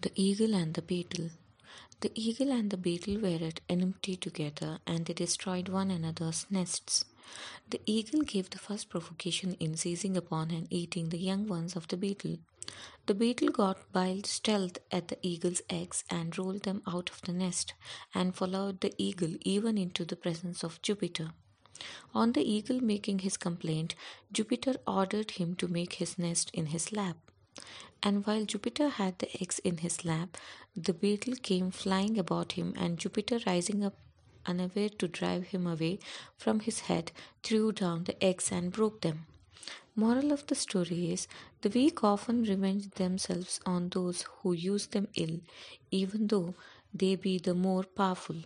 The Eagle and the Beetle. The eagle and the beetle were at enmity together, and they destroyed one another's nests. The eagle gave the first provocation in seizing upon and eating the young ones of the beetle. The beetle got by stealth at the eagle's eggs and rolled them out of the nest, and followed the eagle even into the presence of Jupiter. On the eagle making his complaint, Jupiter ordered him to make his nest in his lap. And while Jupiter had the eggs in his lap, the beetle came flying about him, and Jupiter, rising up unaware to drive him away from his head, threw down the eggs and broke them. Moral of the story is, the weak often revenge themselves on those who use them ill, even though they be the more powerful.